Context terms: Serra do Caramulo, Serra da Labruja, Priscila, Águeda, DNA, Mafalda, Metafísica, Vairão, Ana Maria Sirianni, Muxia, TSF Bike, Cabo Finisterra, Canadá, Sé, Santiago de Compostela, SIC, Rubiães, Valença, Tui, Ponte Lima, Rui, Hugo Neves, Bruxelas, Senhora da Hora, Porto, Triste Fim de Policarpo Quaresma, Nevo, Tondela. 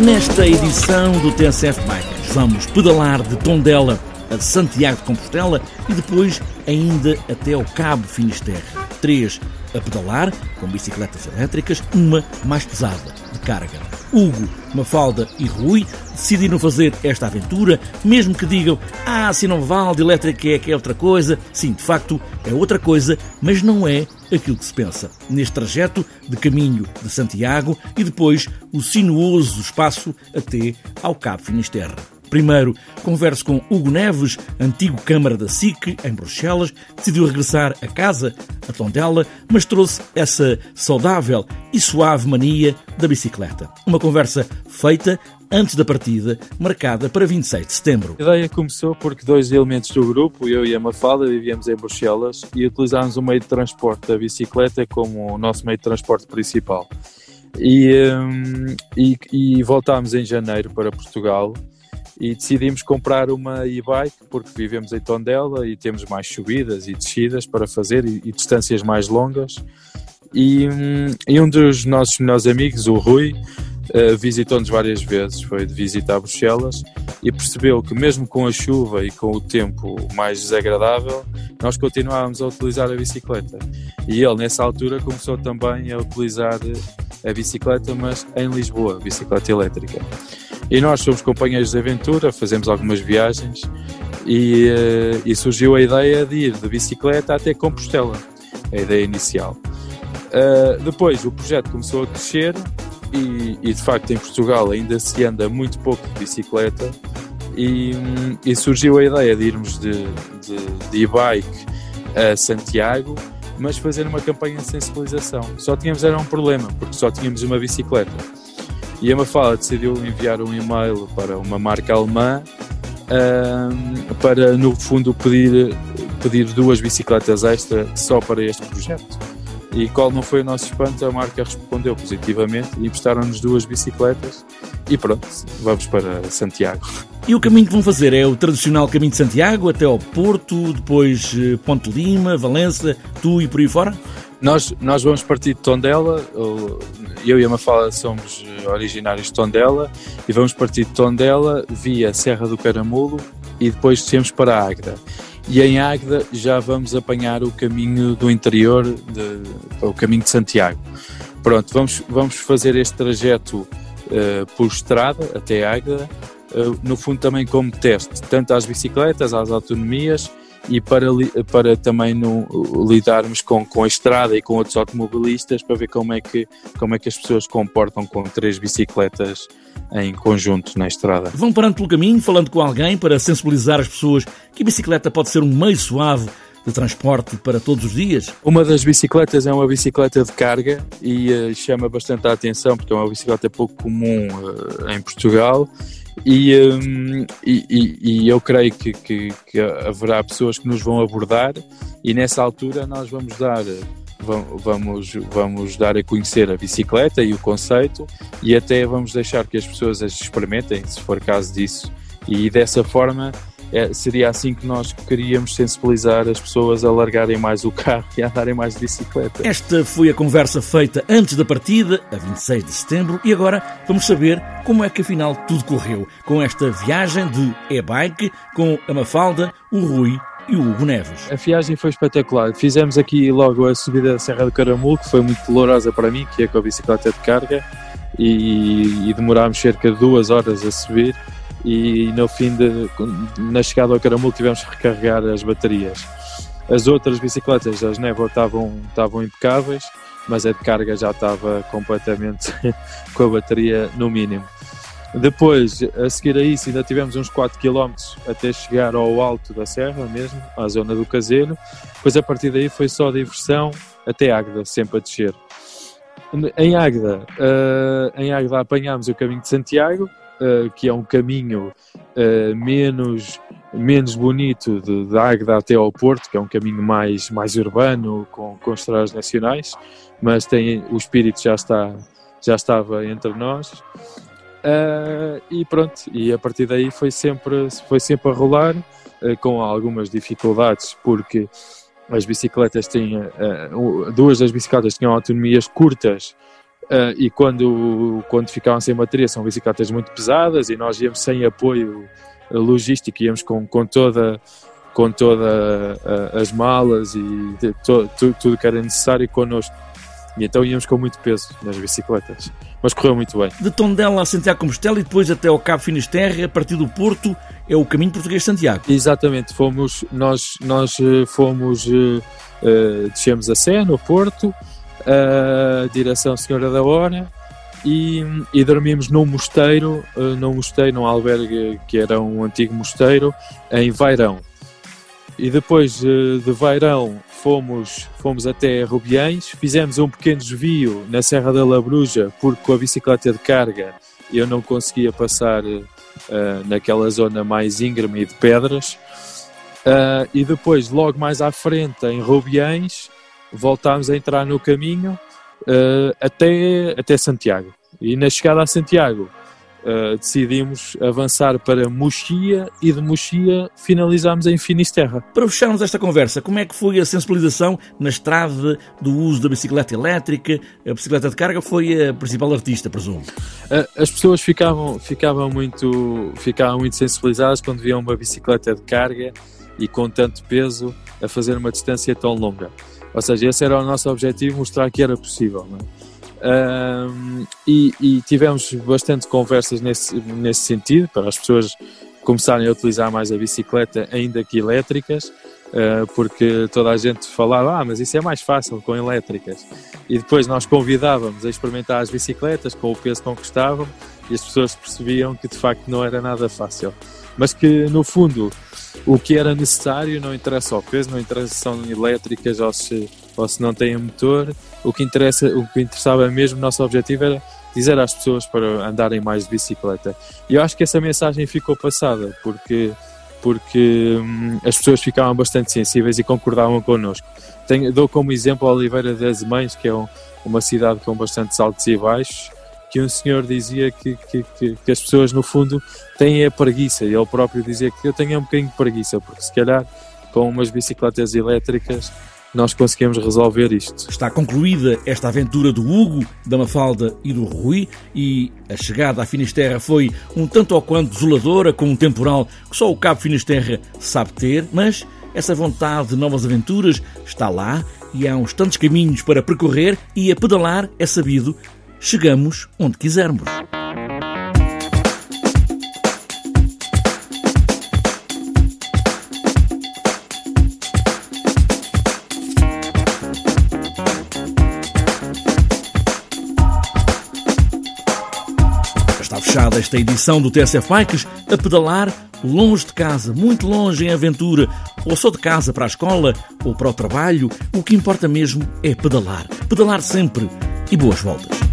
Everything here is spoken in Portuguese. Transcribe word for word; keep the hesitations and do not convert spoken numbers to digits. Nesta edição do T S F Bike, vamos pedalar de Tondela a Santiago de Compostela e depois ainda até o Cabo Finisterra. Três a pedalar, com bicicletas elétricas, uma mais pesada, de carga. Hugo, Mafalda e Rui decidiram fazer esta aventura, mesmo que digam, ah, se não vale, de elétrica é que é outra coisa. Sim, de facto, é outra coisa, mas não é aquilo que se pensa. Neste trajeto de caminho de Santiago e depois o sinuoso espaço até ao Cabo Finisterra. Primeiro, converso com Hugo Neves, antigo Câmara da S I C, em Bruxelas, decidiu regressar a casa, a Tondela, mas trouxe essa saudável e suave mania da bicicleta. Uma conversa feita antes da partida, marcada para vinte e seis de setembro. A ideia começou porque dois elementos do grupo, eu e a Mafalda, vivíamos em Bruxelas e utilizámos o meio de transporte da bicicleta como o nosso meio de transporte principal. E, um, e, e voltámos em janeiro para Portugal e decidimos comprar uma e-bike porque vivemos em Tondela e temos mais subidas e descidas para fazer e, e distâncias mais longas. E, e um dos nossos melhores amigos, o Rui, Uh, visitou-nos várias vezes, foi de visita a Bruxelas e percebeu que mesmo com a chuva e com o tempo mais desagradável, nós continuávamos a utilizar a bicicleta. E ele, nessa altura, começou também a utilizar a bicicleta, mas em Lisboa, bicicleta elétrica. E nós somos companheiros de aventura, fazemos algumas viagens e, uh, e surgiu a ideia de ir de bicicleta até Compostela, a ideia inicial. Uh, depois o projeto começou a crescer. E, e de facto em Portugal ainda se anda muito pouco de bicicleta e, e surgiu a ideia de irmos de, de, de e-bike a Santiago, mas fazer uma campanha de sensibilização. Só tínhamos era um problema, porque só tínhamos uma bicicleta. E a Mafalda decidiu enviar um e-mail para uma marca alemã um, para no fundo pedir, pedir duas bicicletas extra só para este projeto. E qual não foi o nosso espanto, a marca respondeu positivamente e prestaram-nos duas bicicletas e pronto, vamos para Santiago. E o caminho que vão fazer é o tradicional caminho de Santiago até ao Porto, depois Ponte Lima, Valença, Tui e por aí fora? Nós, nós vamos partir de Tondela, eu e a Mafalda somos originários de Tondela e vamos partir de Tondela via Serra do Caramulo e depois descemos para a Águeda. E em Águeda já vamos apanhar o caminho do interior, de, o caminho de Santiago. Pronto, vamos, vamos fazer este trajeto uh, por estrada até Águeda, uh, no fundo também como teste, tanto às bicicletas, às autonomias e para, para também no, lidarmos com, com a estrada e com outros automobilistas para ver como é que, como é que as pessoas se comportam com três bicicletas em conjunto na estrada. Vão parando pelo caminho, falando com alguém para sensibilizar as pessoas que a bicicleta pode ser um meio suave de transporte para todos os dias. Uma das bicicletas é uma bicicleta de carga e uh, chama bastante a atenção porque é uma bicicleta pouco comum uh, em Portugal. E, um, e, e eu creio que, que, que haverá pessoas que nos vão abordar e nessa altura nós vamos dar, vamos, vamos dar a conhecer a bicicleta e o conceito e até vamos deixar que as pessoas as experimentem, se for caso disso, e dessa forma é, seria assim que nós queríamos sensibilizar as pessoas a largarem mais o carro e a andarem mais de bicicleta. Esta foi a conversa feita antes da partida, a vinte e seis de setembro, e agora vamos saber como é que afinal tudo correu com esta viagem de e-bike com a Mafalda, o Rui e o Hugo Neves. A viagem foi espetacular. Fizemos aqui logo a subida da Serra do Caramulo, que foi muito dolorosa para mim, que é com a bicicleta de carga, e, e demorámos cerca de duas horas a subir. E no fim, de, na chegada ao Caramulo, tivemos que recarregar as baterias. As outras bicicletas, as Nevo, estavam, estavam impecáveis, mas a de carga já estava completamente com a bateria no mínimo. Depois, a seguir a isso, ainda tivemos uns quatro quilómetros até chegar ao alto da serra mesmo, à zona do caseiro. Depois, a partir daí, foi só diversão até Águeda, sempre a descer. Em Águeda, uh, em Águeda apanhámos o caminho de Santiago, Uh, que é um caminho uh, menos menos bonito de, de Águeda até ao Porto, que é um caminho mais, mais urbano, com, com estradas nacionais, mas tem, o espírito já, está, já estava entre nós. Uh, e pronto, e a partir daí foi sempre, foi sempre a rolar, uh, com algumas dificuldades, porque as bicicletas têm, uh, duas das bicicletas tinham autonomias curtas, Uh, e quando, quando ficavam sem bateria, são bicicletas muito pesadas e nós íamos sem apoio logístico, íamos com, com toda, com toda uh, as malas e de, to, tu, tudo que era necessário connosco, e então íamos com muito peso nas bicicletas, mas correu muito bem. De Tondela a Santiago de Compostela e depois até ao Cabo Finisterra, a partir do Porto, é o caminho português-Santiago. Exatamente, fomos, nós, nós fomos, uh, uh, descemos a Sé, no Porto, a direção Senhora da Hora, e, e dormimos num mosteiro, num mosteiro, num albergue que era um antigo mosteiro, em Vairão. E depois de Vairão fomos, fomos até Rubiães, fizemos um pequeno desvio na Serra da Labruja, porque com a bicicleta de carga eu não conseguia passar uh, naquela zona mais íngreme e de pedras. Uh, e depois, logo mais à frente, em Rubiães, voltámos a entrar no caminho uh, até, até Santiago. E na chegada a Santiago uh, decidimos avançar para Muxia e de Muxia finalizámos em Finisterra. Para fecharmos esta conversa, como é que foi a sensibilização na estrada do uso da bicicleta elétrica? A bicicleta de carga foi a principal artista, presumo. Uh, as pessoas ficavam, ficavam, muito, ficavam muito sensibilizadas quando viam uma bicicleta de carga e com tanto peso a fazer uma distância tão longa. Ou seja, esse era o nosso objetivo, mostrar que era possível, não é? um, e, e tivemos bastante conversas nesse, nesse sentido, para as pessoas começarem a utilizar mais a bicicleta, ainda que elétricas, uh, porque toda a gente falava, ah, mas isso é mais fácil com elétricas. E depois nós convidávamos a experimentar as bicicletas, com o peso que conquistavam, e as pessoas percebiam que de facto não era nada fácil. Mas que, no fundo, o que era necessário não interessa ao peso, não interessa se são elétricas ou se, ou se não têm motor. O que, interessa, o que interessava mesmo, o nosso objetivo era dizer às pessoas para andarem mais de bicicleta. E eu acho que essa mensagem ficou passada, porque, porque hum, as pessoas ficavam bastante sensíveis e concordavam connosco. Tenho, dou como exemplo a Oliveira de Azeméis, que é um, uma cidade com bastantes altos e baixos, que um senhor dizia que, que, que, que as pessoas, no fundo, têm a preguiça, e ele próprio dizia que eu tenho um bocadinho de preguiça, porque se calhar com umas bicicletas elétricas nós conseguimos resolver isto. Está concluída esta aventura do Hugo, da Mafalda e do Rui, e a chegada à Finisterra foi um tanto ou quanto desoladora, com um temporal que só o Cabo Finisterra sabe ter, mas essa vontade de novas aventuras está lá, e há uns tantos caminhos para percorrer, e a pedalar, é sabido, chegamos onde quisermos. Está fechada esta edição do T S F Bikes, a pedalar longe de casa, muito longe em aventura, ou só de casa para a escola ou para o trabalho, o que importa mesmo é pedalar. Pedalar sempre, e boas voltas.